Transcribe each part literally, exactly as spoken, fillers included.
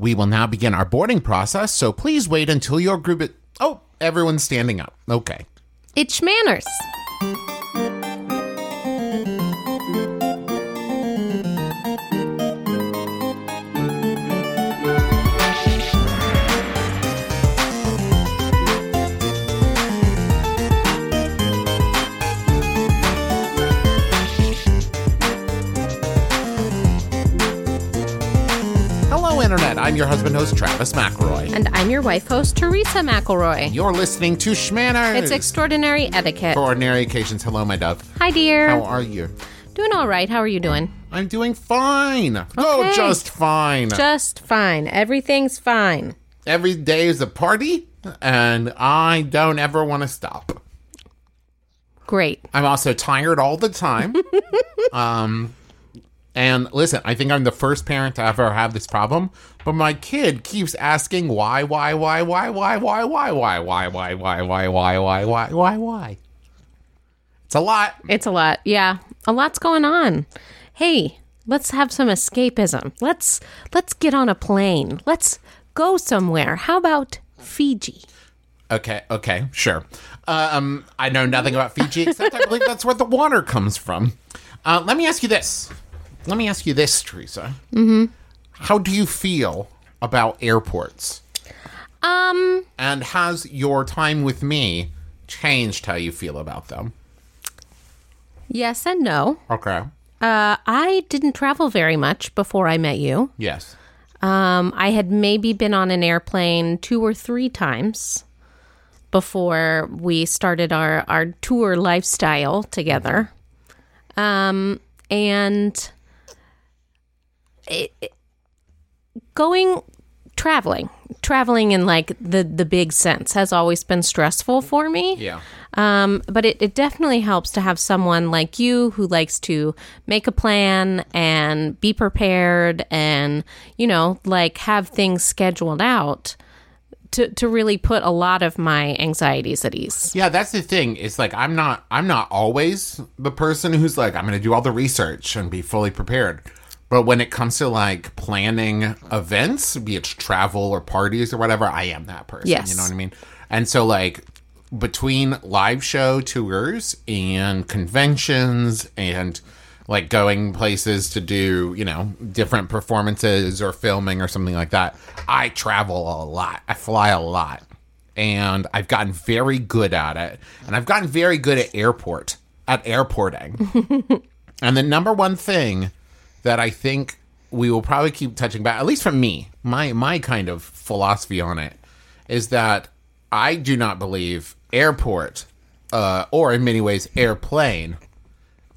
We will now begin our boarding process, so please wait until your group... It- oh, everyone's standing up. Okay. It's Schmanners. Internet. I'm your husband host, Travis McElroy. And I'm your wife host, Teresa McElroy. You're listening to Schmanners. It's extraordinary etiquette. For ordinary occasions. Hello, my dove. Hi, dear. How are you? Doing all right. How are you doing? I'm doing fine. Okay. Oh, just fine. Just fine. Everything's fine. Every day is a party, and I don't ever want to stop. Great. I'm also tired all the time. um... And listen, I think I'm the first parent to ever have this problem, but my kid keeps asking why, why, why, why, why, why, why, why, why, why, why, why, why, why, why, why, why. It's a lot. It's a lot. Yeah. A lot's going on. Hey, let's have some escapism. Let's let's get on a plane. Let's go somewhere. How about Fiji? Okay, okay, sure. Um, I know nothing about Fiji, except I believe that's where the water comes from. Uh, let me ask you this. Let me ask you this, Teresa. Mm-hmm. How do you feel about airports? Um. And has your time with me changed how you feel about them? Yes and no. Okay. Uh, I didn't travel very much before I met you. Yes. Um, I had maybe been on an airplane two or three times before we started our, our tour lifestyle together. Um, and... It, it, going traveling traveling in like the the big sense has always been stressful for me. Yeah. Um but it, it definitely helps to have someone like you who likes to make a plan and be prepared and, you know, like have things scheduled out to to really put a lot of my anxieties at ease. Yeah, that's the thing. It's like I'm not I'm not always the person who's like I'm going to do all the research and be fully prepared. But when it comes to, like, planning events, be it travel or parties or whatever, I am that person. Yes. You know what I mean? And so, like, between live show tours and conventions and, like, going places to do, you know, different performances or filming or something like that, I travel a lot. I fly a lot. And I've gotten very good at it. And I've gotten very good at airport, at airporting. And the number one thing... that I think we will probably keep touching back, at least from me, my my kind of philosophy on it, is that I do not believe airport, uh, or in many ways airplane,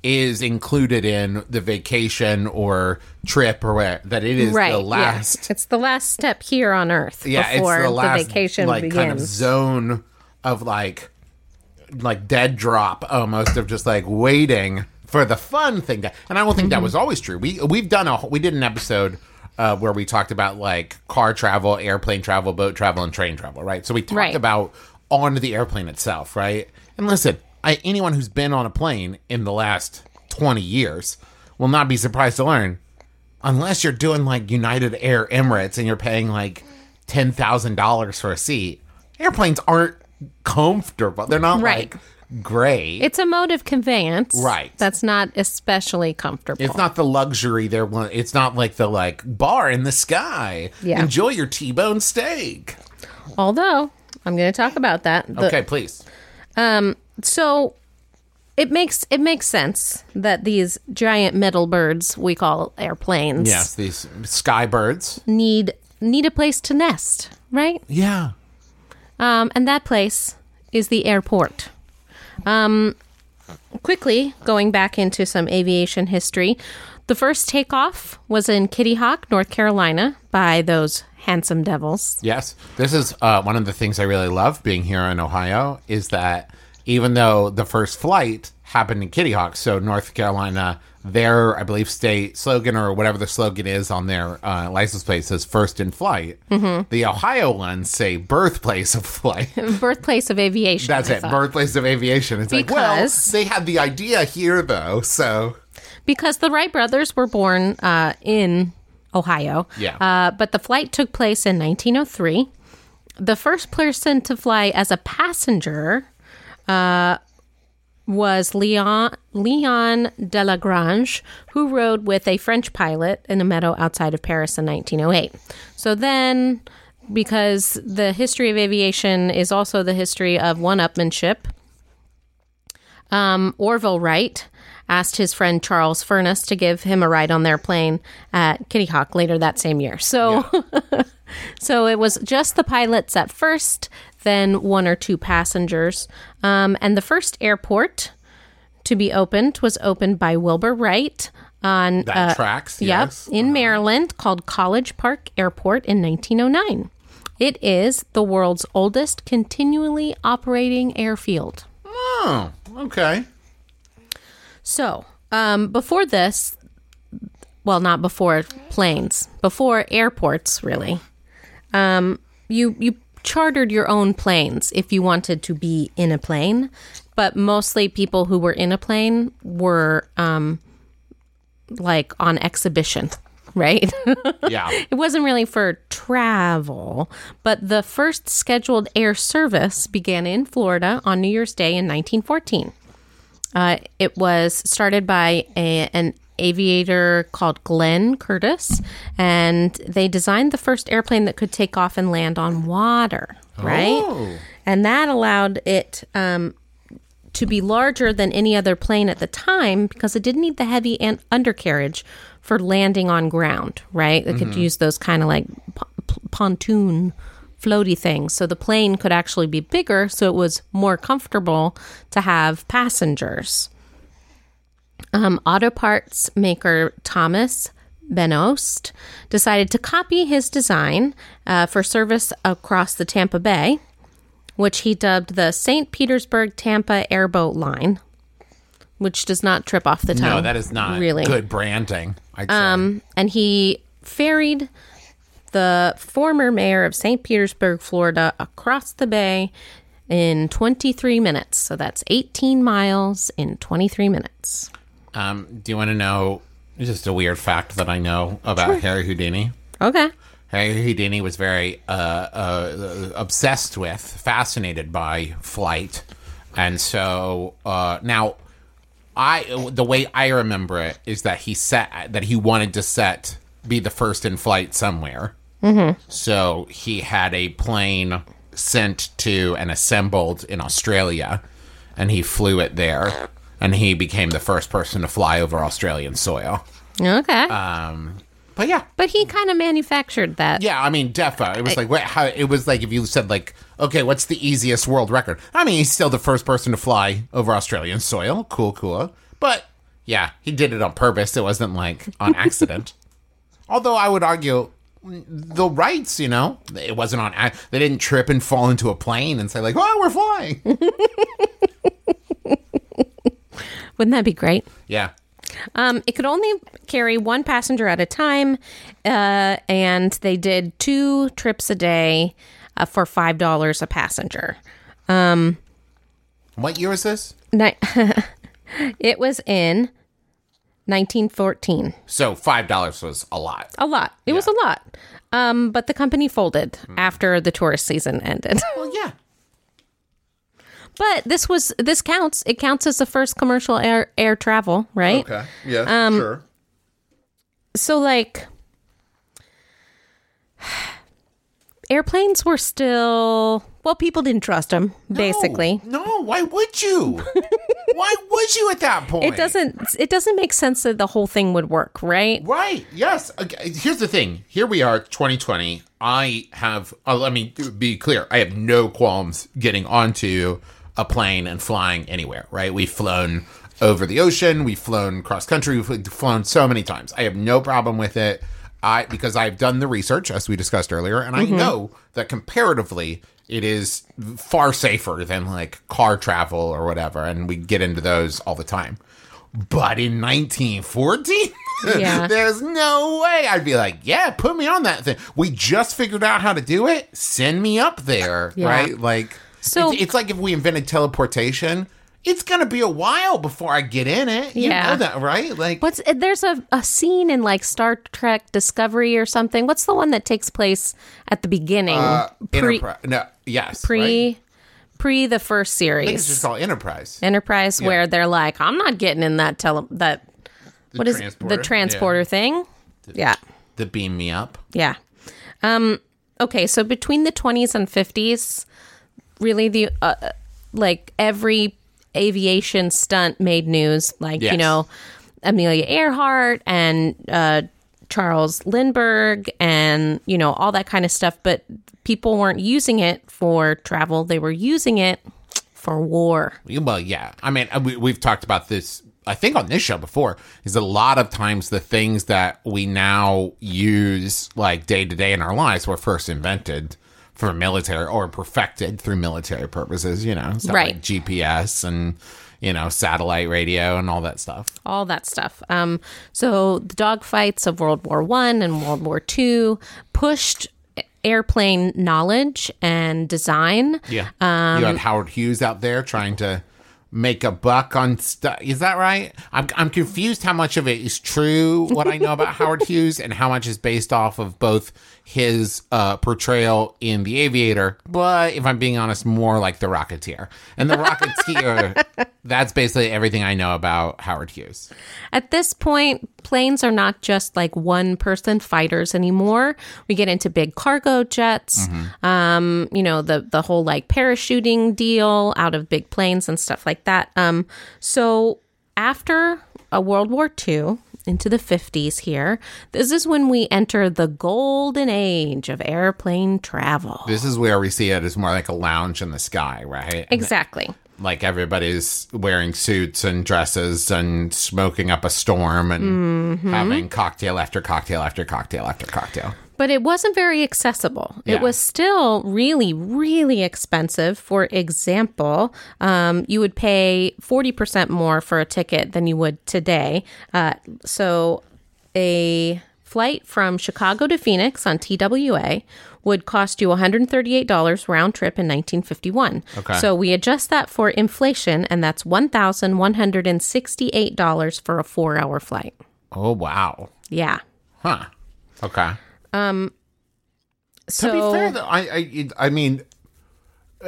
is included in the vacation or trip or where, that it is right, the last. Yeah. It's the last step here on Earth yeah, before it's the, last, the vacation like, begins. Kind of zone of like, like dead drop almost of just like waiting for the fun thing. That, and I don't think that was always true. We, we've done a, we did an episode uh, where we talked about like car travel, airplane travel, boat travel, and train travel, right? So we talked right. about on the airplane itself, right? And listen, I, anyone who's been on a plane in the last twenty years will not be surprised to learn, unless you're doing like United Air Emirates and you're paying like ten thousand dollars for a seat, airplanes aren't comfortable. They're not right. like... Great. It's a mode of conveyance. Right. That's not especially comfortable. It's not the luxury there. It's not like the like bar in the sky. Yeah. Enjoy your T-bone steak. Although, I'm going to talk about that. The, okay, please. Um, so it makes it makes sense that these giant metal birds we call airplanes. Yes, these sky birds need need a place to nest, right? Yeah. Um, and that place is the airport. Um, quickly, going back into some aviation history, the first takeoff was in Kitty Hawk, North Carolina, by those handsome devils. Yes. This is uh, one of the things I really love being here in Ohio, is that even though the first flight happened in Kitty Hawk, so North Carolina, their, I believe, state slogan or whatever the slogan is on their uh, license plate says first in flight. Mm-hmm. The Ohio ones say birthplace of flight. Birthplace of aviation. That's I it. Thought. Birthplace of aviation. It's because, like, well, they had the idea here, though, so. Because the Wright brothers were born uh, in Ohio. Yeah. Uh, but the flight took place in nineteen oh three. The first person to fly as a passenger uh, was Leon Leon Delagrange, who rode with a French pilot in a meadow outside of Paris in nineteen oh eight. So then, because the history of aviation is also the history of one-upmanship, um, Orville Wright asked his friend Charles Furness to give him a ride on their plane at Kitty Hawk later that same year. So, yeah. So it was just the pilots at first, then one or two passengers. Um, and the first airport to be opened was opened by Wilbur Wright on that uh, tracks. Yes. Yep, in uh-huh. Maryland, called College Park Airport in nineteen oh nine. It is the world's oldest continually operating airfield. Oh, okay. So, um, before this, well, not before planes, before airports, really, um, you you chartered your own planes if you wanted to be in a plane, but mostly people who were in a plane were um, like on exhibition, right? Yeah. It wasn't really for travel, but the first scheduled air service began in Florida on New Year's Day in nineteen fourteen. Uh, it was started by a, an aviator called Glenn Curtis, and they designed the first airplane that could take off and land on water, right? Oh. And that allowed it um, to be larger than any other plane at the time because it didn't need the heavy an- undercarriage for landing on ground, right? It mm-hmm. could use those kind of like p- pontoon floaty things, so the plane could actually be bigger, so it was more comfortable to have passengers. Um, auto parts maker Thomas Benost decided to copy his design uh, for service across the Tampa Bay, which he dubbed the Saint Petersburg Tampa Airboat Line, which does not trip off the tongue. No, that is not really good branding. Um, and he ferried the former mayor of Saint Petersburg, Florida, across the bay in twenty-three minutes. So that's eighteen miles in twenty-three minutes. Um, do you want to know just a weird fact that I know about sure. Harry Houdini? Okay. Harry Houdini was very uh, uh, obsessed with, fascinated by flight. And so uh, now I the way I remember it is that he set, that he wanted to set, be the first in flight somewhere. Mm-hmm. So he had a plane sent to and assembled in Australia, and he flew it there, and he became the first person to fly over Australian soil. Okay. Um, but yeah. But he kind of manufactured that. Yeah, I mean, defo. It was I, like wait, how, it was like if you said like, okay, what's the easiest world record? I mean, he's still the first person to fly over Australian soil. Cool, cool. But yeah, he did it on purpose. It wasn't like on accident. Although I would argue the Wrights, you know, it wasn't on, they didn't trip and fall into a plane and say like, oh, we're flying. Wouldn't that be great? Yeah. Um, it could only carry one passenger at a time. Uh, and they did two trips a day uh, for five dollars a passenger. Um, what year is this? Ni- it was in nineteen fourteen. So five dollars was a lot. A lot. It yeah. was a lot. Um, but the company folded mm. after the tourist season ended. Well, yeah. But this was this counts. It counts as the first commercial air air travel, right? Okay. Yeah. Um, sure. So, like, airplanes were still, well, people didn't trust them, basically. No, no, why would you? Why would you at that point? It doesn't it doesn't make sense that the whole thing would work, right? Right, yes. Here's the thing. Here we are, twenty twenty. I have, uh, let me be clear, I have no qualms getting onto a plane and flying anywhere, right? We've flown over the ocean. We've flown cross-country. We've flown so many times. I have no problem with it. I, because I've done the research, as we discussed earlier, and I mm-hmm. know that comparatively, it is far safer than, like, car travel or whatever, and we get into those all the time. But in nineteen fourteen, yeah. There's no way. I'd be like, yeah, put me on that thing. We just figured out how to do it. Send me up there, yeah. right? Like, so, it's, it's like if we invented teleportation it's going to be a while before I get in it. You yeah. know that, right? Like, what's there's a, a scene in like Star Trek Discovery or something. What's the one that takes place at the beginning? Uh, pre, Enterprise. No, yes. Pre, right? pre the first series. I think it's just called Enterprise. Enterprise, yeah. Where they're like, I'm not getting in that, tele- that the what is it? The transporter yeah. thing. The, yeah. The beam me up. Yeah. Um. Okay, so between the twenties and fifties, really the, uh, like every aviation stunt made news, like yes. you know, Amelia Earhart and uh Charles Lindbergh and you know all that kind of stuff, but people weren't using it for travel, they were using it for war. Well, yeah, I mean, we, we've talked about this, I think, on this show before, is a lot of times the things that we now use like day to day in our lives were first invented for military or perfected through military purposes, you know, stuff right. like G P S and, you know, satellite radio and all that stuff. All that stuff. Um, so the dogfights of World War One and World War Two pushed airplane knowledge and design. Yeah. Um, you had Howard Hughes out there trying to make a buck on stuff. Is that right? I'm I'm confused how much of it is true, what I know about Howard Hughes, and how much is based off of both his uh, portrayal in The Aviator, but if I'm being honest, more like The Rocketeer. And The Rocketeer, that's basically everything I know about Howard Hughes. At this point, planes are not just like one-person fighters anymore. We get into big cargo jets, mm-hmm. um, you know, the, the whole like parachuting deal out of big planes and stuff like that. Um, so after a World War Two, into the fifties here. This is when we enter the golden age of airplane travel. This is where we see it as more like a lounge in the sky, right? Exactly. And, like, everybody's wearing suits and dresses and smoking up a storm and mm-hmm. having cocktail after cocktail after cocktail after cocktail. But it wasn't very accessible. Yeah. It was still really, really expensive. For example, um, you would pay forty percent more for a ticket than you would today. Uh, so a flight from Chicago to Phoenix on T W A would cost you one hundred thirty-eight dollars round trip in nineteen fifty-one. Okay. So we adjust that for inflation, and that's one thousand one hundred sixty-eight dollars for a four-hour flight. Oh, wow. Yeah. Huh. Okay. Um. So, to be fair, though, I, I, I mean,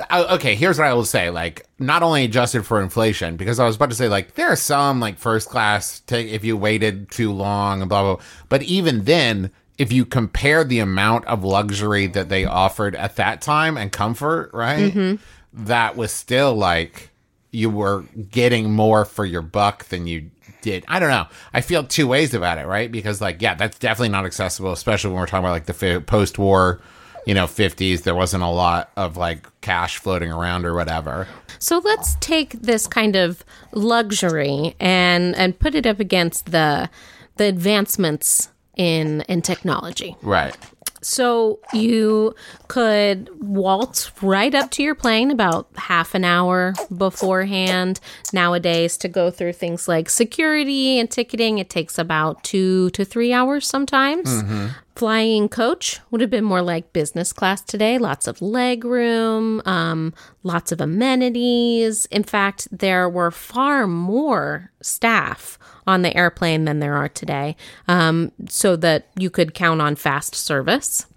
I, okay, here's what I will say. Like, not only adjusted for inflation, because I was about to say, like, there are some, like, first class, t- if you waited too long and blah, blah, blah. But even then, if you compare the amount of luxury that they offered at that time and comfort, right, mm-hmm. that was still, like, you were getting more for your buck than you did. I don't know. I feel two ways about it, right? Because, like, yeah, that's definitely not accessible, especially when we're talking about, like, the f- post-war, you know, fifties. There wasn't a lot of, like, cash floating around or whatever. So let's take this kind of luxury and and put it up against the the advancements in in technology. Right. So you could waltz right up to your plane about half an hour beforehand. Nowadays, to go through things like security and ticketing, it takes about two to three hours sometimes. Mm-hmm. Flying coach would have been more like business class today. Lots of leg room, um, lots of amenities. In fact, there were far more staff on the airplane than there are today, um, so that you could count on fast service.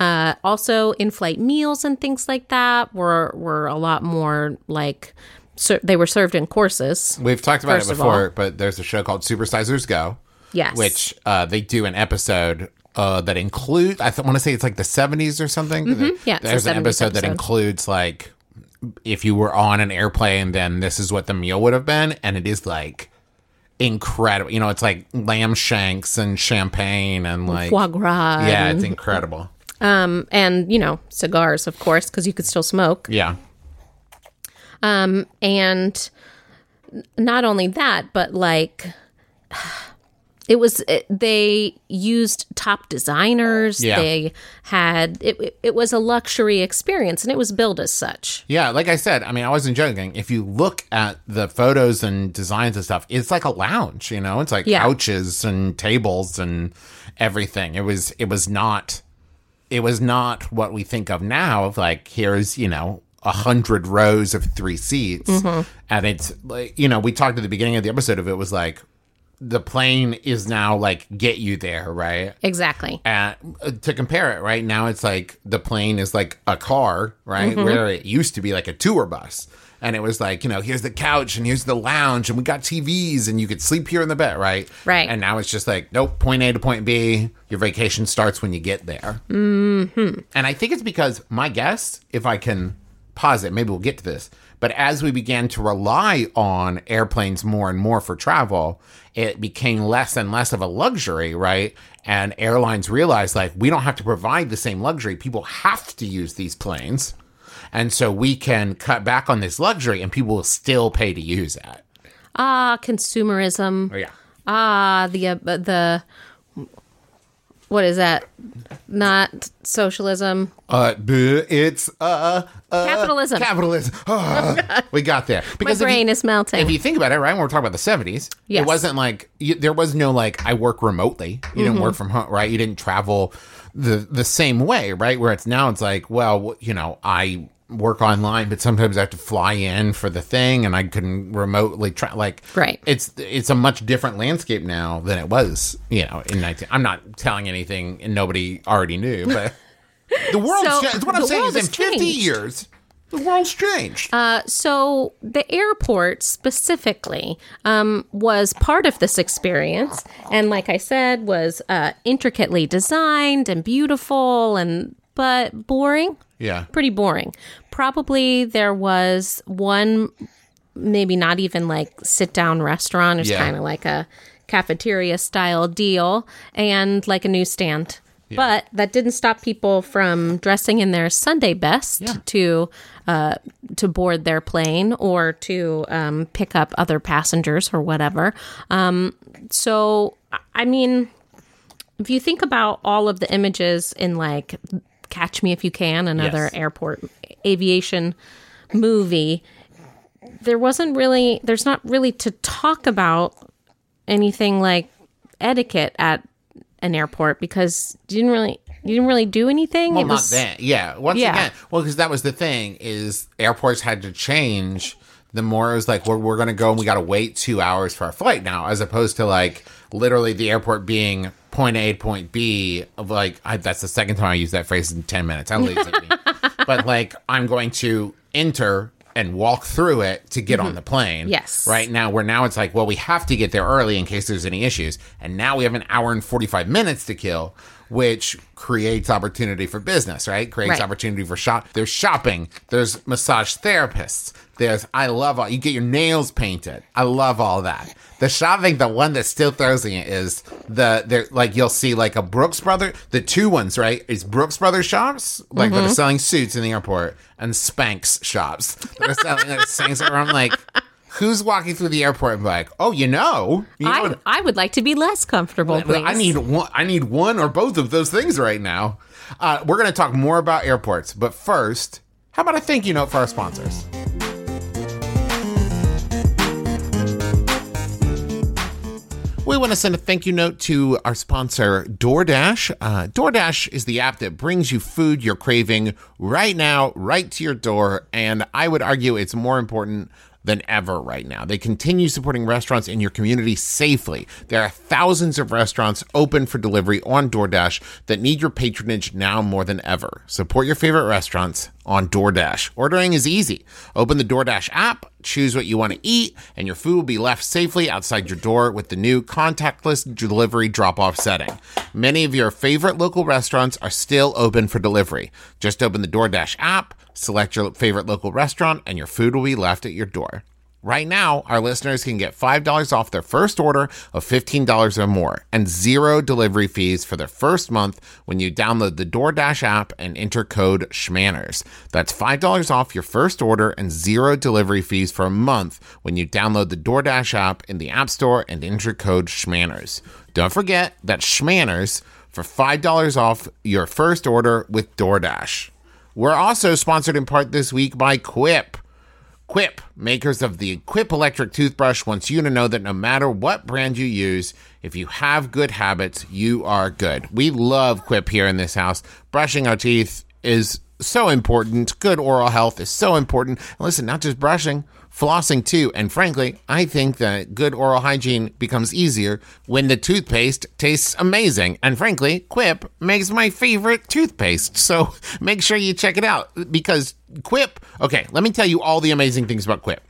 Uh, also, in-flight meals and things like that were were a lot more like, so they were served in courses. We've talked about it before, but there's a show called Supersizers Go, yes, which uh, they do an episode uh, that includes, I th- want to say it's like the seventies or something. Mm-hmm. Yeah, there's an episode, episode that includes like, if you were on an airplane, then this is what the meal would have been, and it is like incredible. You know, it's like lamb shanks and champagne and like foie gras. Yeah, it's incredible. Um, and you know, cigars, of course, because you could still smoke. Yeah. Um, and not only that, but like, it was it, they used top designers. Yeah. They had it. It was a luxury experience, and it was billed as such. Yeah, like I said, I mean, I wasn't joking. If you look at the photos and designs and stuff, it's like a lounge. You know, it's like yeah. couches and tables and everything. It was. It was not. It was not what we think of now. Of like, here's, you know, a hundred rows of three seats. Mm-hmm. And it's like, you know, we talked at the beginning of the episode of it was like, the plane is now like get you there, right? Exactly. Uh, to compare it, right now it's like the plane is like a car, right? Mm-hmm. Where it used to be like a tour bus, and it was like, you know, here's the couch and here's the lounge and we got T Vs and you could sleep here in the bed, right? Right. And now it's just like, nope, point A to point B. Your vacation starts when you get there. Mm-hmm. And I think it's because my guess, if I can pause it, maybe we'll get to this. But as we began to rely on airplanes more and more for travel, it became less and less of a luxury, right? And airlines realized, like, we don't have to provide the same luxury. People have to use these planes. And so we can cut back on this luxury and people will still pay to use it. Ah, uh, consumerism. Oh, yeah. Ah, uh, the, uh, the, what is that? Not socialism. Uh, it's, uh... Uh, capitalism. Capitalism. Oh, we got there. Because My brain you, is melting. If you think about it, right, when we're talking about the seventies, yes. It wasn't like, you, there was no like, I work remotely. You mm-hmm. didn't work from home, right? You didn't travel the, the same way, right? Where it's now, it's like, well, you know, I work online, but sometimes I have to fly in for the thing and I couldn't remotely try. Like, right. It's it's a much different landscape now than it was, you know, in nineteen I'm not telling anything and nobody already knew, but... The world's so, changed. What I'm saying is in fifty changed. years, the world's changed. Uh, so the airport specifically um, was part of this experience. And like I said, was uh, intricately designed and beautiful, and but boring. Yeah. Pretty boring. Probably there was one, maybe not even like sit-down restaurant. It's yeah. kind of like a cafeteria-style deal and like a newsstand. Yeah. But that didn't stop people from dressing in their Sunday best yeah. to uh, to board their plane or to um, pick up other passengers or whatever. Um, so, I mean, if you think about all of the images in like Catch Me If You Can, another yes. airport aviation movie, there wasn't really, there's not really to talk about anything like etiquette at an airport, because you didn't really you didn't really do anything. Well, it was, not that. Yeah. Once yeah. again, well, because that was the thing is airports had to change. The more it was like, well, we're going to go and we got to wait two hours for our flight now, as opposed to like literally the airport being point A to point B. Of like I, that's the second time I use that phrase in ten minutes. How late is it? But like I'm going to enter and walk through it to get mm-hmm. on the plane. Yes. Right now, where now it's like, well, we have to get there early in case there's any issues. And now we have an hour and forty-five minutes to kill, which creates opportunity for business, right? Creates right. opportunity for shop. There's shopping. There's massage therapists. There's, I love all, you get your nails painted. I love all that. The shopping, the one that still throws me is the, there, like you'll see like a Brooks Brothers, the two ones, right? It's Brooks Brothers shops, like mm-hmm. that are selling suits in the airport, and Spanx shops that are selling like, things that are I'm like, who's walking through the airport and be like, oh, you know, you know I, what, I would like to be less comfortable, please. I need one, I need one or both of those things right now. Uh, we're going to talk more about airports, but first, how about a thank you note for our sponsors? We want to send a thank you note to our sponsor, DoorDash. Uh, DoorDash is the app that brings you food you're craving right now, right to your door. And I would argue it's more important than ever right now. They continue supporting restaurants in your community safely. There are thousands of restaurants open for delivery on DoorDash that need your patronage now more than ever. Support your favorite restaurants on DoorDash. Ordering is easy. Open the DoorDash app, choose what you want to eat, and your food will be left safely outside your door with the new contactless delivery drop-off setting. Many of your favorite local restaurants are still open for delivery. Just open the DoorDash app, select your favorite local restaurant, and your food will be left at your door. Right now, our listeners can get five dollars off their first order of fifteen dollars or more and zero delivery fees for their first month when you download the DoorDash app and enter code Schmanners. That's five dollars off your first order and zero delivery fees for a month when you download the DoorDash app in the App Store and enter code Schmanners. Don't forget that Schmanners for five dollars off your first order with DoorDash. We're also sponsored in part this week by Quip. Quip, makers of the Quip electric toothbrush, wants you to know that no matter what brand you use, if you have good habits, you are good. We love Quip here in this house. Brushing our teeth is so important. Good oral health is so important. And listen, not just brushing, flossing too. And frankly, I think that good oral hygiene becomes easier when the toothpaste tastes amazing. And frankly, Quip makes my favorite toothpaste. So make sure you check it out, because Quip, okay, let me tell you all the amazing things about Quip.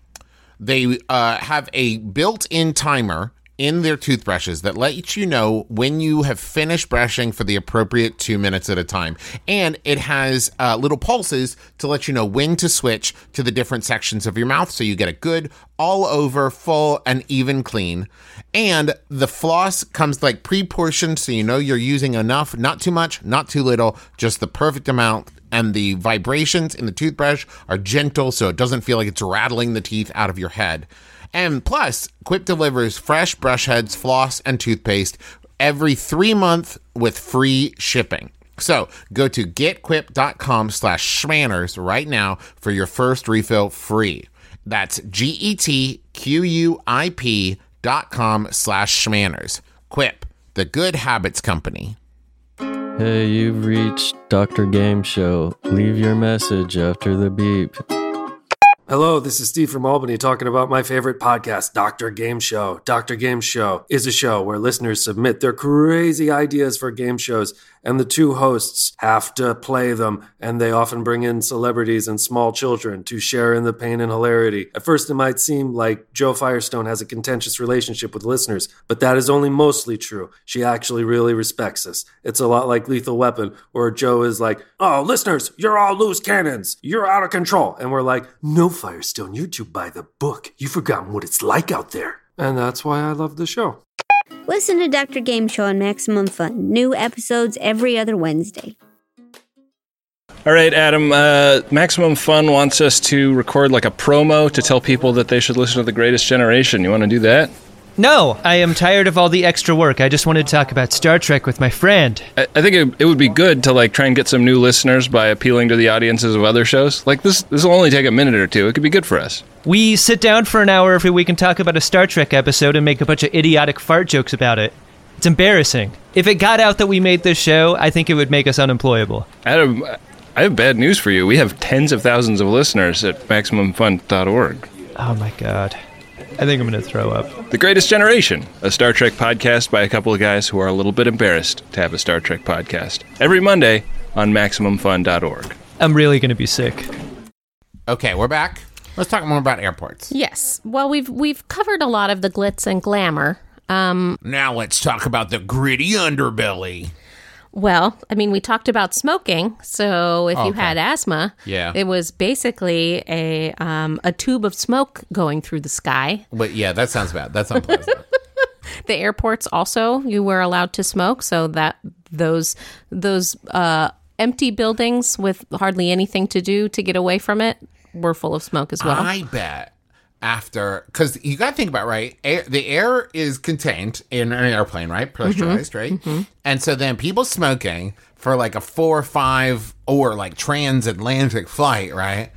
They uh, have a built-in timer in their toothbrushes that lets you know when you have finished brushing for the appropriate two minutes at a time. And it has uh, little pulses to let you know when to switch to the different sections of your mouth, so you get a good, all over, full, and even clean. And the floss comes like pre-portioned, so you know you're using enough, not too much, not too little, just the perfect amount. And the vibrations in the toothbrush are gentle, so it doesn't feel like it's rattling the teeth out of your head. And plus, Quip delivers fresh brush heads, floss, and toothpaste every three months with free shipping. So go to getquip.com slash Schmanners right now for your first refill free. That's G-E-T-Q-U-I-P dot com slash Schmanners. Quip, the good habits company. Hey, you've reached Doctor Game Show. Leave your message after the beep. Hello, this is Steve from Albany talking about my favorite podcast, Doctor Game Show. Doctor Game Show is a show where listeners submit their crazy ideas for game shows, and the two hosts have to play them, and they often bring in celebrities and small children to share in the pain and hilarity. At first, it might seem like Joe Firestone has a contentious relationship with listeners, but that is only mostly true. She actually really respects us. It's a lot like Lethal Weapon, where Joe is like, oh, listeners, you're all loose cannons. You're out of control. And we're like, no, Firestone, you're too by the book. You've forgotten what it's like out there. And that's why I love the show. Listen to Doctor Game Show on Maximum Fun. New episodes every other Wednesday. All right, Adam. Uh, Maximum Fun wants us to record like a promo to tell people that they should listen to The Greatest Generation. You want to do that? No, I am tired of all the extra work. I just wanted to talk about Star Trek with my friend. I, I think it, it would be good to like try and get some new listeners by appealing to the audiences of other shows. Like this, this will only take a minute or two. It could be good for us. We sit down for an hour every week and talk about a Star Trek episode and make a bunch of idiotic fart jokes about it. It's embarrassing. If it got out that we made this show, I think it would make us unemployable. Adam, I have bad news for you. We have tens of thousands of listeners at Maximum Fun dot org. Oh my God. I think I'm going to throw up. The Greatest Generation, a Star Trek podcast by a couple of guys who are a little bit embarrassed to have a Star Trek podcast. Every Monday on Maximum Fun dot org. I'm really going to be sick. Okay, we're back. Let's talk more about airports. Yes. Well, we've we've covered a lot of the glitz and glamour. Um, now let's talk about the gritty underbelly. Well, I mean, we talked about smoking. So if okay. you had asthma, yeah. it was basically a um, a tube of smoke going through the sky. But yeah, that sounds bad. That's unpleasant. The airports also, you were allowed to smoke. So that those those uh, empty buildings with hardly anything to do to get away from it were full of smoke as well. I bet. After, because you got to think about, right, air, the air is contained in an airplane, right, pressurized, mm-hmm. right? Mm-hmm. And so then people smoking for like a four or five or like transatlantic flight, right?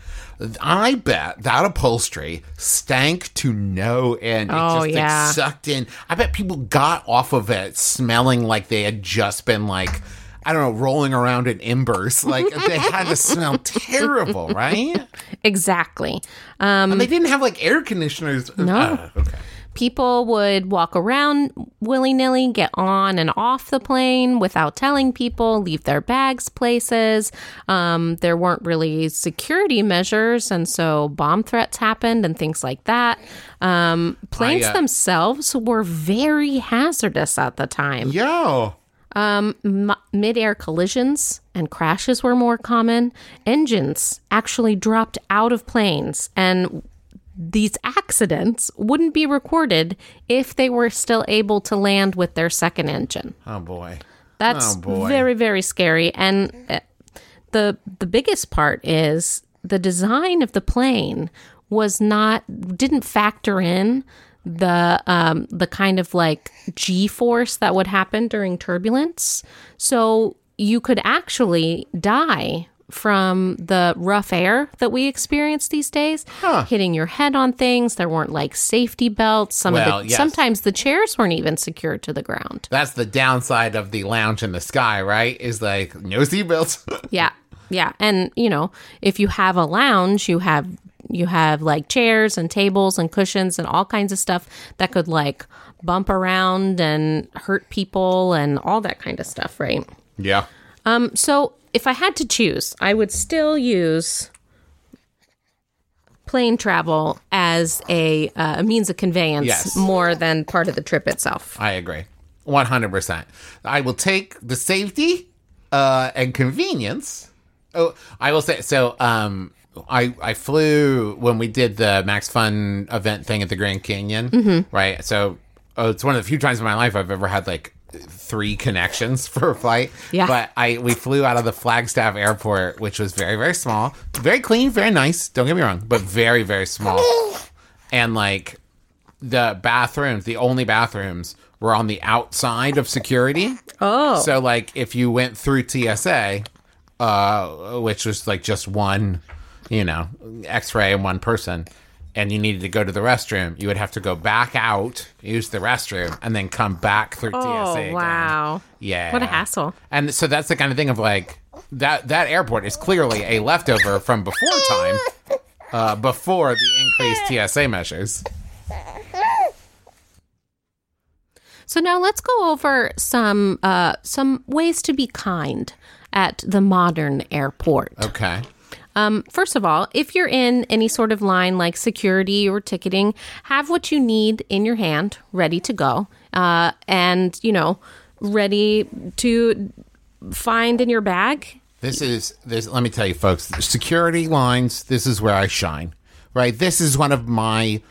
I bet that upholstery stank to no end. It oh, just yeah. like, sucked in. I bet people got off of it smelling like they had just been like, I don't know, rolling around in embers. Like, they had to smell terrible, right? Exactly. Um, and they didn't have, like, air conditioners. No. Uh, okay. People would walk around willy-nilly, get on and off the plane without telling people, leave their bags places. Um, there weren't really security measures, and so bomb threats happened and things like that. Um, planes I, uh, themselves were very hazardous at the time. Yo. Um, m- mid-air collisions and crashes were more common. Engines actually dropped out of planes, and these accidents wouldn't be recorded if they were still able to land with their second engine. Oh, boy. That's oh boy. very, very scary. And the the biggest part is the design of the plane was not, didn't factor in the um the kind of like G-force that would happen during turbulence. So you could actually die from the rough air that we experience these days, huh. hitting your head on things. There weren't like safety belts. Some well, of the, yes. Sometimes the chairs weren't even secured to the ground. That's the downside of the lounge in the sky, right? Is like no seat belts. Yeah. Yeah. And, you know, if you have a lounge, you have you have like chairs and tables and cushions and all kinds of stuff that could like bump around and hurt people and all that kind of stuff. Right. Yeah. Um. So if I had to choose, I would still use plane travel as a uh, means of conveyance yes. more than part of the trip itself. I agree. one hundred percent. I will take the safety uh, and convenience. Oh, I will say, so um, I, I flew when we did the Max Fun event thing at the Grand Canyon, mm-hmm. right? So oh, it's one of the few times in my life I've ever had like three connections for a flight. Yeah. But I we flew out of the Flagstaff Airport, which was very, very small. Very clean, very nice. Don't get me wrong, but very, very small. And like the bathrooms, the only bathrooms were on the outside of security. Oh. So like if you went through T S A, uh, which was like just one, you know, X-ray and one person, and you needed to go to the restroom, you would have to go back out, use the restroom, and then come back through oh, T S A again. Oh, wow. Yeah. What a hassle. And so that's the kind of thing of like, that, that airport is clearly a leftover from before time, uh, before the increased T S A measures. So now let's go over some uh, some ways to be kind at the modern airport. Okay. Um, first of all, if you're in any sort of line like security or ticketing, have what you need in your hand, ready to go, uh, and, you know, ready to find in your bag. This is, this. Let me tell you, folks, security lines, this is where I shine, right? This is one of my,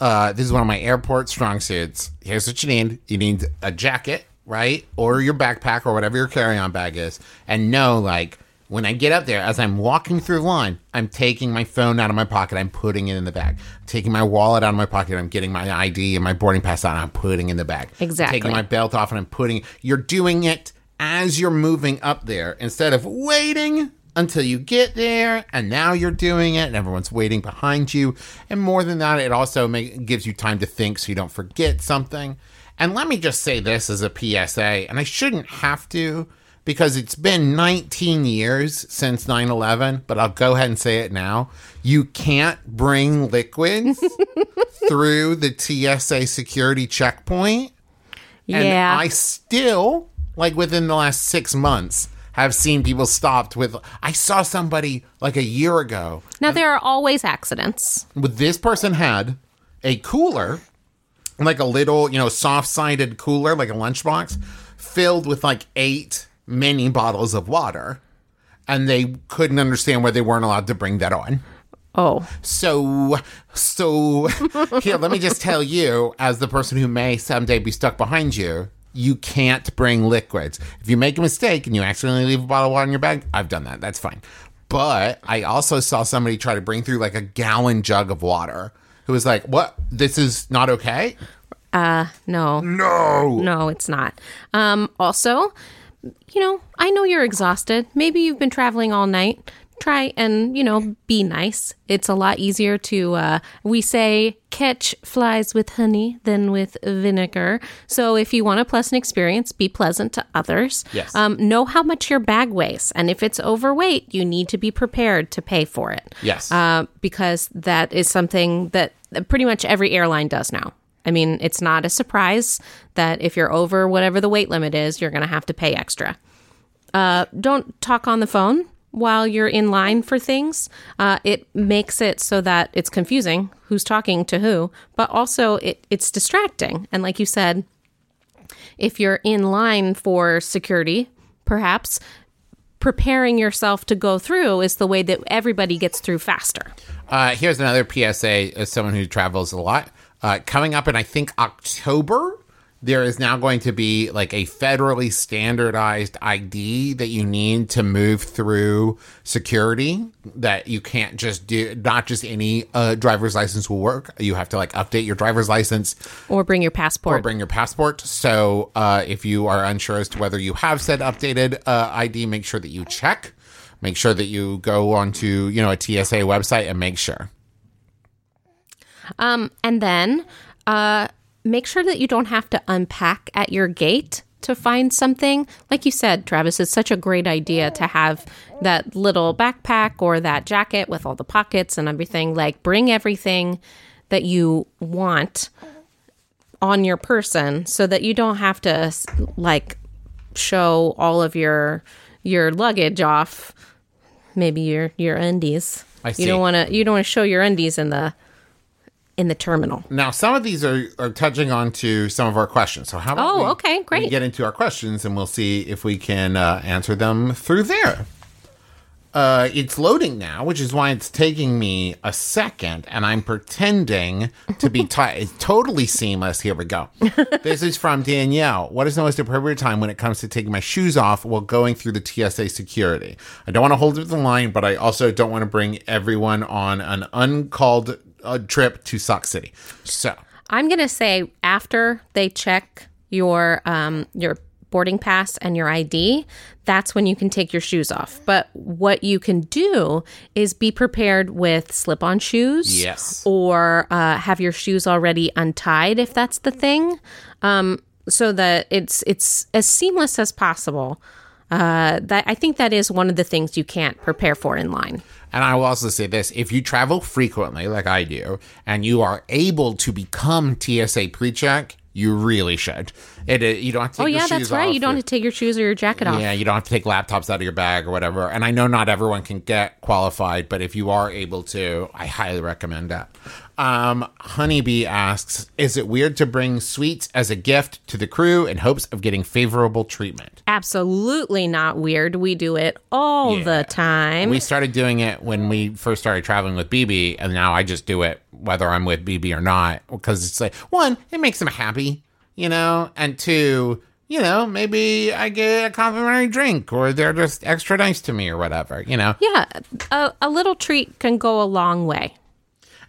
uh, this is one of my airport strong suits. Here's what you need. You need a jacket, right? Or your backpack or whatever your carry-on bag is. And know, like, when I get up there, as I'm walking through the line, I'm taking my phone out of my pocket. I'm putting it in the bag. I'm taking my wallet out of my pocket. I'm getting my I D and my boarding pass out, and I'm putting it in the bag. Exactly. I'm taking my belt off, and I'm putting it. You're doing it as you're moving up there instead of waiting until you get there, and now you're doing it, and everyone's waiting behind you. And more than that, it also make, gives you time to think so you don't forget something. And let me just say this as a P S A, and I shouldn't have to, because it's been nineteen years since nine eleven, but I'll go ahead and say it now. You can't bring liquids through the T S A security checkpoint. Yeah. And I still, like within the last six months, have seen people stopped with, I saw somebody like a year ago. Now, there are always accidents. This person had a cooler, like a little, you know, soft-sided cooler, like a lunchbox, filled with like eight many bottles of water, and they couldn't understand why they weren't allowed to bring that on. Oh. So, so, here, let me just tell you, as the person who may someday be stuck behind you, you can't bring liquids. If you make a mistake and you accidentally leave a bottle of water in your bag, I've done that. That's fine. But I also saw somebody try to bring through like a gallon jug of water, who was like, what? This is not okay? Uh, no. No. No, it's not. Um, also, you know, I know you're exhausted. Maybe you've been traveling all night. Try and, you know, be nice. It's a lot easier to, uh, we say, catch flies with honey than with vinegar. So if you want a pleasant experience, be pleasant to others. Yes. Um, know how much your bag weighs. And if it's overweight, you need to be prepared to pay for it. Yes. Uh, because that is something that pretty much every airline does now. I mean, it's not a surprise that if you're over whatever the weight limit is, you're going to have to pay extra. Uh, don't talk on the phone while you're in line for things. Uh, it makes it so that it's confusing who's talking to who, but also it, it's distracting. And like you said, if you're in line for security, perhaps preparing yourself to go through is the way that everybody gets through faster. Uh, here's another P S A as someone who travels a lot. Uh, coming up in, I think, October, there is now going to be like a federally standardized I D that you need to move through security, that you can't just do, not just any uh, driver's license will work. You have to like update your driver's license. Or bring your passport. Or bring your passport. So uh, if you are unsure as to whether you have said updated uh, I D, make sure that you check. Make sure that you go onto, you know, a T S A website and make sure. Um, and then uh, make sure that you don't have to unpack at your gate to find something. Like you said, Travis, it's such a great idea to have that little backpack or that jacket with all the pockets and everything. Like, bring everything that you want on your person so that you don't have to, like, show all of your your luggage off. Maybe your your undies. I see. You don't want to you don't want to show your undies in the in the terminal. Now, some of these are, are touching on to some of our questions. So how about oh, we, okay, great. we get into our questions and we'll see if we can uh, answer them through there. Uh, it's loading now, which is why it's taking me a second, and I'm pretending to be tight. It's totally seamless. Here we go. This is from Danielle. What is the most appropriate time when it comes to taking my shoes off while going through the T S A security? I don't want to hold up the line, but I also don't want to bring everyone on an uncalled uh, trip to Sock City. So I'm going to say after they check your um, your boarding pass and your I D, that's when you can take your shoes off. But what you can do is be prepared with slip-on shoes. Yes. Or uh, have your shoes already untied if that's the thing, um, so that it's it's as seamless as possible. Uh, that I think that is one of the things you can't prepare for in line. And I will also say this, if you travel frequently like I do and you are able to become T S A pre-check, you really should. It, it, you don't have to take oh, yeah, your shoes right. off. Oh, yeah, that's right. You don't or, have to take your shoes or your jacket off. Yeah, you don't have to take laptops out of your bag or whatever. And I know not everyone can get qualified, but if you are able to, I highly recommend that. Um, Honeybee asks, is it weird to bring sweets as a gift to the crew in hopes of getting favorable treatment? Absolutely not weird. We do it all yeah. the time. We started doing it when we first started traveling with B B, and now I just do it whether I'm with B B or not, because it's like, one, it makes them happy, you know, and two, you know, maybe I get a complimentary drink or they're just extra nice to me or whatever, you know. Yeah, a, a little treat can go a long way.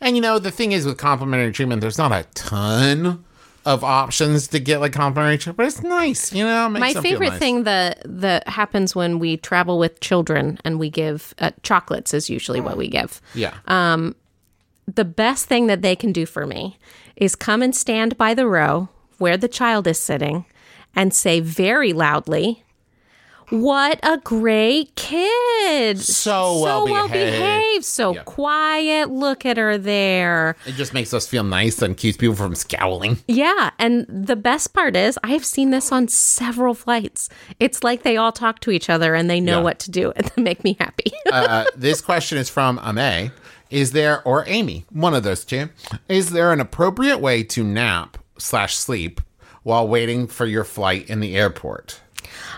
And, you know, the thing is with complimentary treatment, there's not a ton of options to get, like, complimentary treatment, but it's nice, you know? It makes My them favorite feel nice. thing that, that happens when we travel with children and we give uh, chocolates is usually what we give. Yeah. Um, the best thing that they can do for me is come and stand by the row where the child is sitting and say very loudly, "What a great kid. So well, so well behaved. behaved. So yep. quiet. Look at her there." It just makes us feel nice and keeps people from scowling. Yeah. And the best part is I've seen this on several flights. It's like they all talk to each other and they know yeah. what to do. And they make me happy. uh, this question is from Ame. Is there, or Amy, one of those two, is there an appropriate way to nap slash sleep while waiting for your flight in the airport?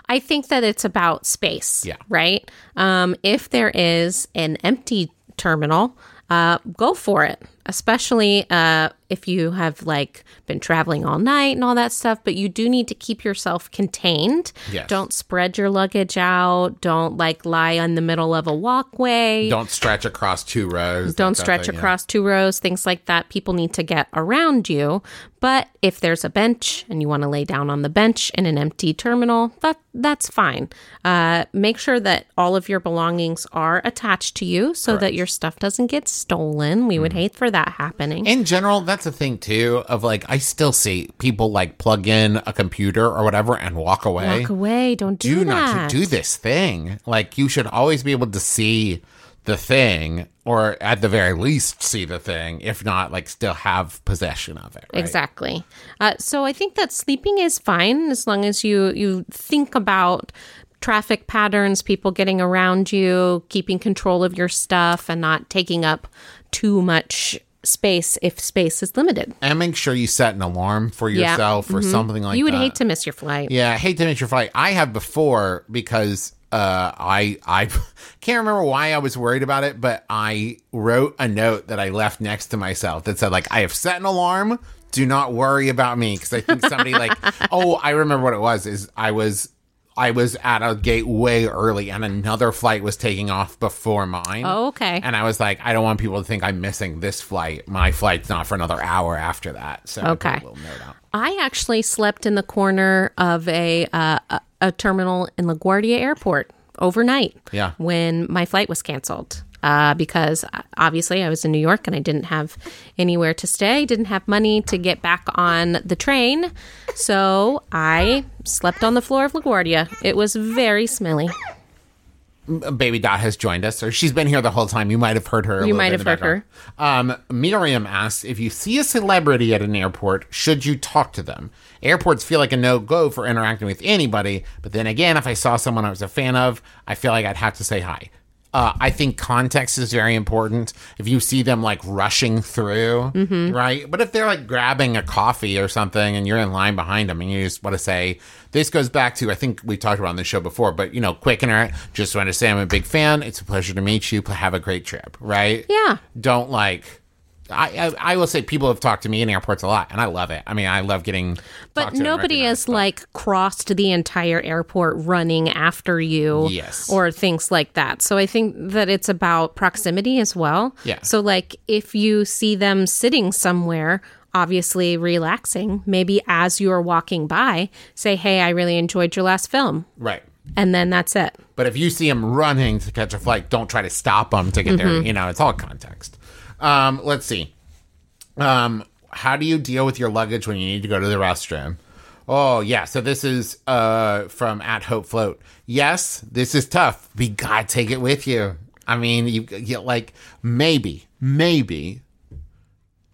I think that it's about space, yeah. right? Um, if there is an empty terminal, uh, go for it. Especially uh, if you have, like, been traveling all night and all that stuff, but you do need to keep yourself contained. Yes. Don't spread your luggage out. Don't, like, lie on the middle of a walkway. Don't stretch across two rows. Don't stretch thing, across yeah. two rows, things like that. People need to get around you. But if there's a bench and you want to lay down on the bench in an empty terminal, that that's fine. Uh, make sure that all of your belongings are attached to you so Correct. that your stuff doesn't get stolen. We mm-hmm. would hate for that. that happening. In general, that's a thing too of, like, I still see people, like, plug in a computer or whatever and walk away. Walk away. Don't do, do that. Do not do this thing. Like, you should always be able to see the thing, or at the very least see the thing, if not, like, still have possession of it. Right? Exactly. Uh, so I think that sleeping is fine as long as you, you think about traffic patterns, people getting around you, keeping control of your stuff and not taking up too much space if space is limited. And make sure you set an alarm for yourself yeah. or mm-hmm. something like that. You would that. hate to miss your flight. Yeah, I hate to miss your flight. I have before because uh, I I can't remember why I was worried about it, but I wrote a note that I left next to myself that said, like, I have set an alarm. Do not worry about me. Because I think somebody like, oh, I remember what it was, is I was... I was at a gate way early and another flight was taking off before mine. Oh, okay. And I was like, I don't want people to think I'm missing this flight. My flight's not for another hour after that. So okay. I put a little note out. I actually slept in the corner of a, uh, a, a terminal in LaGuardia Airport overnight. Yeah. When my flight was canceled. uh, because obviously I was in New York and I didn't have anywhere to stay, didn't have money to get back on the train. So I slept on the floor of LaGuardia. It was very smelly. Baby Dot has joined us, or she's been here the whole time. You might have heard her. You might have heard her. Um, Miriam asks, if you see a celebrity at an airport, should you talk to them? Airports feel like a no-go for interacting with anybody, but then again, if I saw someone I was a fan of, I feel like I'd have to say hi. Uh, I think context is very important. If you see them, like, rushing through, mm-hmm. right? But if they're, like, grabbing a coffee or something and you're in line behind them and you just want to say, this goes back to, I think we talked about on this show before, but, you know, quick and just want to say I'm a big fan. It's a pleasure to meet you. Have a great trip, right? Yeah. Don't, like... I, I I will say people have talked to me in airports a lot, and I love it. I mean, I love getting But nobody has, like, crossed the entire airport running after you yes. or things like that. So I think that it's about proximity as well. Yeah. So, like, if you see them sitting somewhere, obviously relaxing, maybe as you're walking by, say, hey, I really enjoyed your last film. Right. And then that's it. But if you see them running to catch a flight, don't try to stop them to get mm-hmm. there. You know, it's all context. Um, let's see. Um, how do you deal with your luggage when you need to go to the restroom? Oh, yeah. So this is uh, from at Hope Float. Yes, this is tough. We got to take it with you. I mean, you, you like maybe, maybe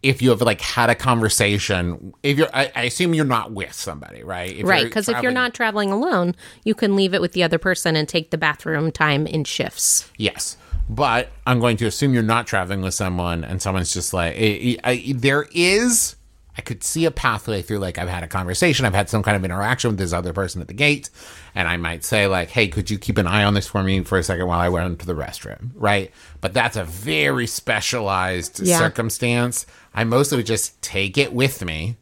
if you have like had a conversation, if you're, I, I assume you're not with somebody, right? If right. Because if you're not traveling alone, you can leave it with the other person and take the bathroom time in shifts. Yes. But I'm going to assume you're not traveling with someone and someone's just like, I, I, I, there is, I could see a pathway through, like, I've had a conversation, I've had some kind of interaction with this other person at the gate, and I might say, like, hey, could you keep an eye on this for me for a second while I went to the restroom, right? But that's a very specialized yeah. circumstance. I mostly would just take it with me.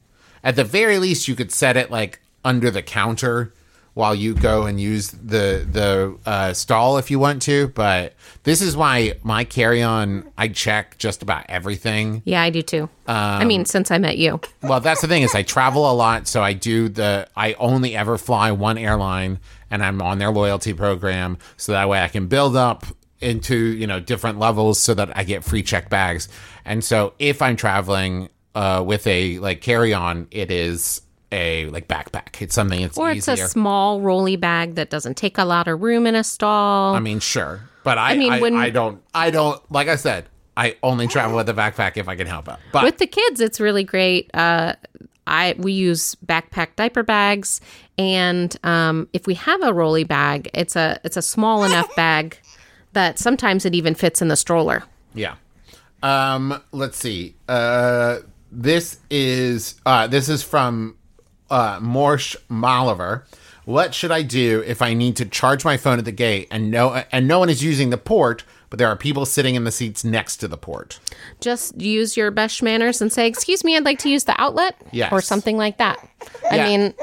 At the very least, you could set it, like, under the counter while you go and use the the uh, stall if you want to. But this is why my carry-on, I check just about everything. Yeah, I do too. Um, I mean, since I met you. Well, that's the thing is I travel a lot, so I do the, I only ever fly one airline, and I'm on their loyalty program, so that way I can build up into, you know, different levels so that I get free checked bags. And so if I'm traveling uh, with a, like, carry-on, it is... a like backpack. It's something it's or it's easier. A small rolly bag that doesn't take a lot of room in a stall. I mean, sure, but I I, mean, I, when, I don't I don't like I said I only travel with a backpack if I can help out. But with the kids, it's really great. Uh, I we use backpack diaper bags, and um, if we have a rolly bag, it's a it's a small enough bag that sometimes it even fits in the stroller. Yeah. Um. Let's see. Uh. This is uh. This is from. Uh, Morsh Maliver, what should I do if I need to charge my phone at the gate and no and no one is using the port, but there are people sitting in the seats next to the port? Just use your best manners and say, excuse me, I'd like to use the outlet yes. or something like that. I yeah. mean,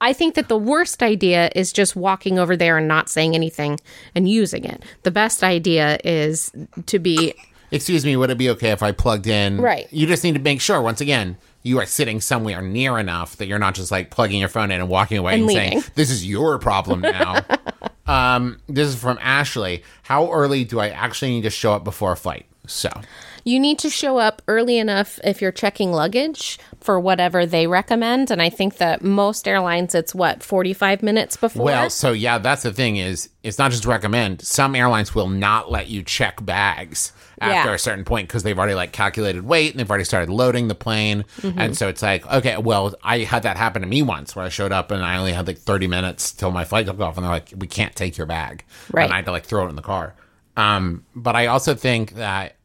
I think that the worst idea is just walking over there and not saying anything and using it. The best idea is to be... Excuse me, would it be okay if I plugged in? Right. You just need to make sure, once again... you are sitting somewhere near enough that you're not just like plugging your phone in and walking away and, and saying, this is your problem now. um, this is from Ashley. How early do I actually need to show up before a flight? So you need to show up early enough if you're checking luggage for whatever they recommend. And I think that most airlines, it's what, forty-five minutes before? Well, so yeah, that's the thing is, it's not just recommend. Some airlines will not let you check bags after yeah. a certain point because they've already like calculated weight and they've already started loading the plane. Mm-hmm. And so it's like, okay, well, I had that happen to me once where I showed up and I only had like thirty minutes till my flight took off. And they're like, we can't take your bag. Right. And I had to like throw it in the car. Um, but I also think that,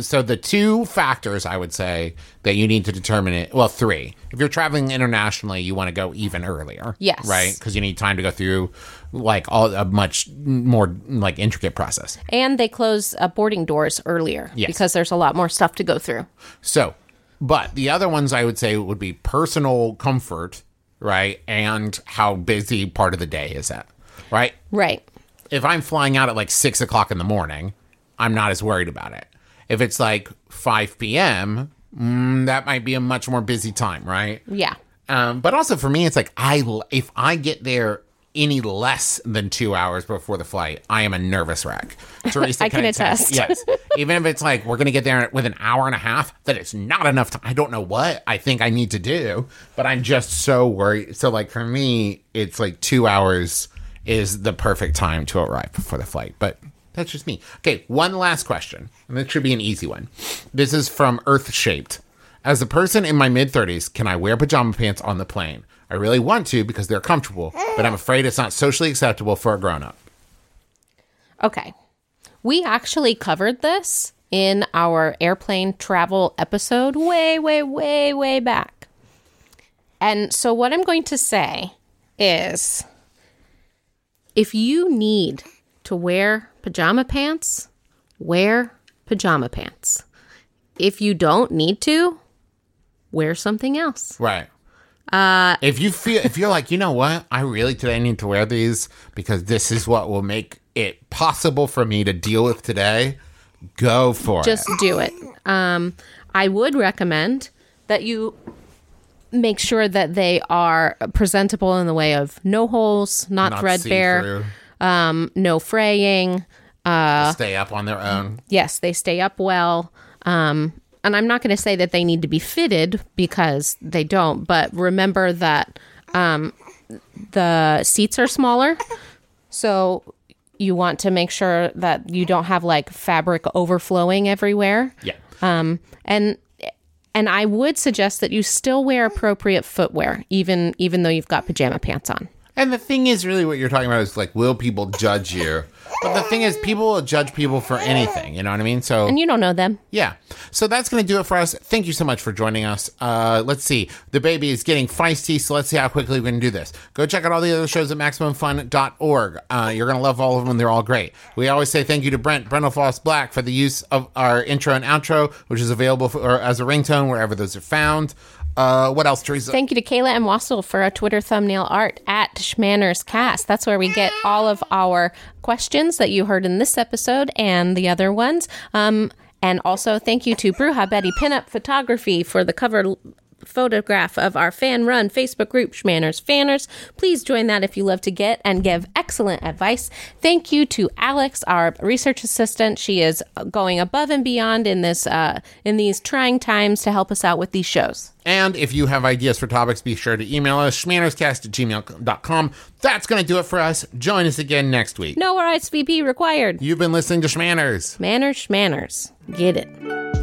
so the two factors I would say that you need to determine it, well, three. If you're traveling internationally, you want to go even earlier. Yes. Right? Because you need time to go through, like, all a much more, like, intricate process. And they close uh, boarding doors earlier. Yes. Because there's a lot more stuff to go through. So, but the other ones I would say would be personal comfort, right? And how busy part of the day is that, right? Right. If I'm flying out at, like, six o'clock in the morning, I'm not as worried about it. If it's like five p.m., mm, that might be a much more busy time, right? Yeah. Um, but also for me, it's like I if I get there any less than two hours before the flight, I am a nervous wreck. Teresa, I can, can attest. Yes. Even if it's like, we're going to get there with an hour and a half, that it's not enough time. I don't know what I think I need to do, but I'm just so worried. So like for me, it's like two hours is the perfect time to arrive before the flight. But that's just me. Okay, one last question, and it should be an easy one. This is from Earth Shaped. As a person in my mid-thirties, can I wear pajama pants on the plane? I really want to because they're comfortable, but I'm afraid it's not socially acceptable for a grown-up. Okay. We actually covered this in our airplane travel episode way, way, way, way back. And so what I'm going to say is, if you need to wear pajama pants, wear pajama pants. If you don't need to, wear something else. Right. Uh, if you feel, if you're like, you know what, I really today need to wear these because this is what will make it possible for me to deal with today, go for just it. Just do it. Um, I would recommend that you make sure that they are presentable in the way of no holes, not, not threadbare, um, no fraying. Uh, stay up on their own. Yes, they stay up well. Um, and I'm not going to say that they need to be fitted because they don't, but remember that um, the seats are smaller. So you want to make sure that you don't have like fabric overflowing everywhere. Yeah. Um, and and I would suggest that you still wear appropriate footwear, even even though you've got pajama pants on. And the thing is, really what you're talking about is like, will people judge you? But the thing is, people will judge people for anything. You know what I mean? So, and you don't know them. Yeah. So that's going to do it for us. Thank you so much for joining us. Uh, let's see. The baby is getting feisty, so let's see how quickly we can do this. Go check out all the other shows at Maximum Fun dot org. Uh, you're going to love all of them. They're all great. We always say thank you to Brent, Brennelfoss Black, for the use of our intro and outro, which is available for, or as a ringtone wherever those are found. Uh, what else, Teresa? Thank you to Kayla and Wassel for our Twitter thumbnail art at Schmanners Cast. That's where we get all of our questions that you heard in this episode and the other ones. Um, and also thank you to Bruja Betty Pinup Photography for the cover photograph of our fan-run Facebook group, Schmanners Fanners. Please join that if you love to get and give excellent advice. Thank you to Alex, our research assistant. She is going above and beyond in this uh, in these trying times to help us out with these shows. And if you have ideas for topics, be sure to email us, schmannerscast at gmail dot com. That's going to do it for us. Join us again next week. No R S V P required. You've been listening to Schmanners. Schmanners, Schmanners. Get it.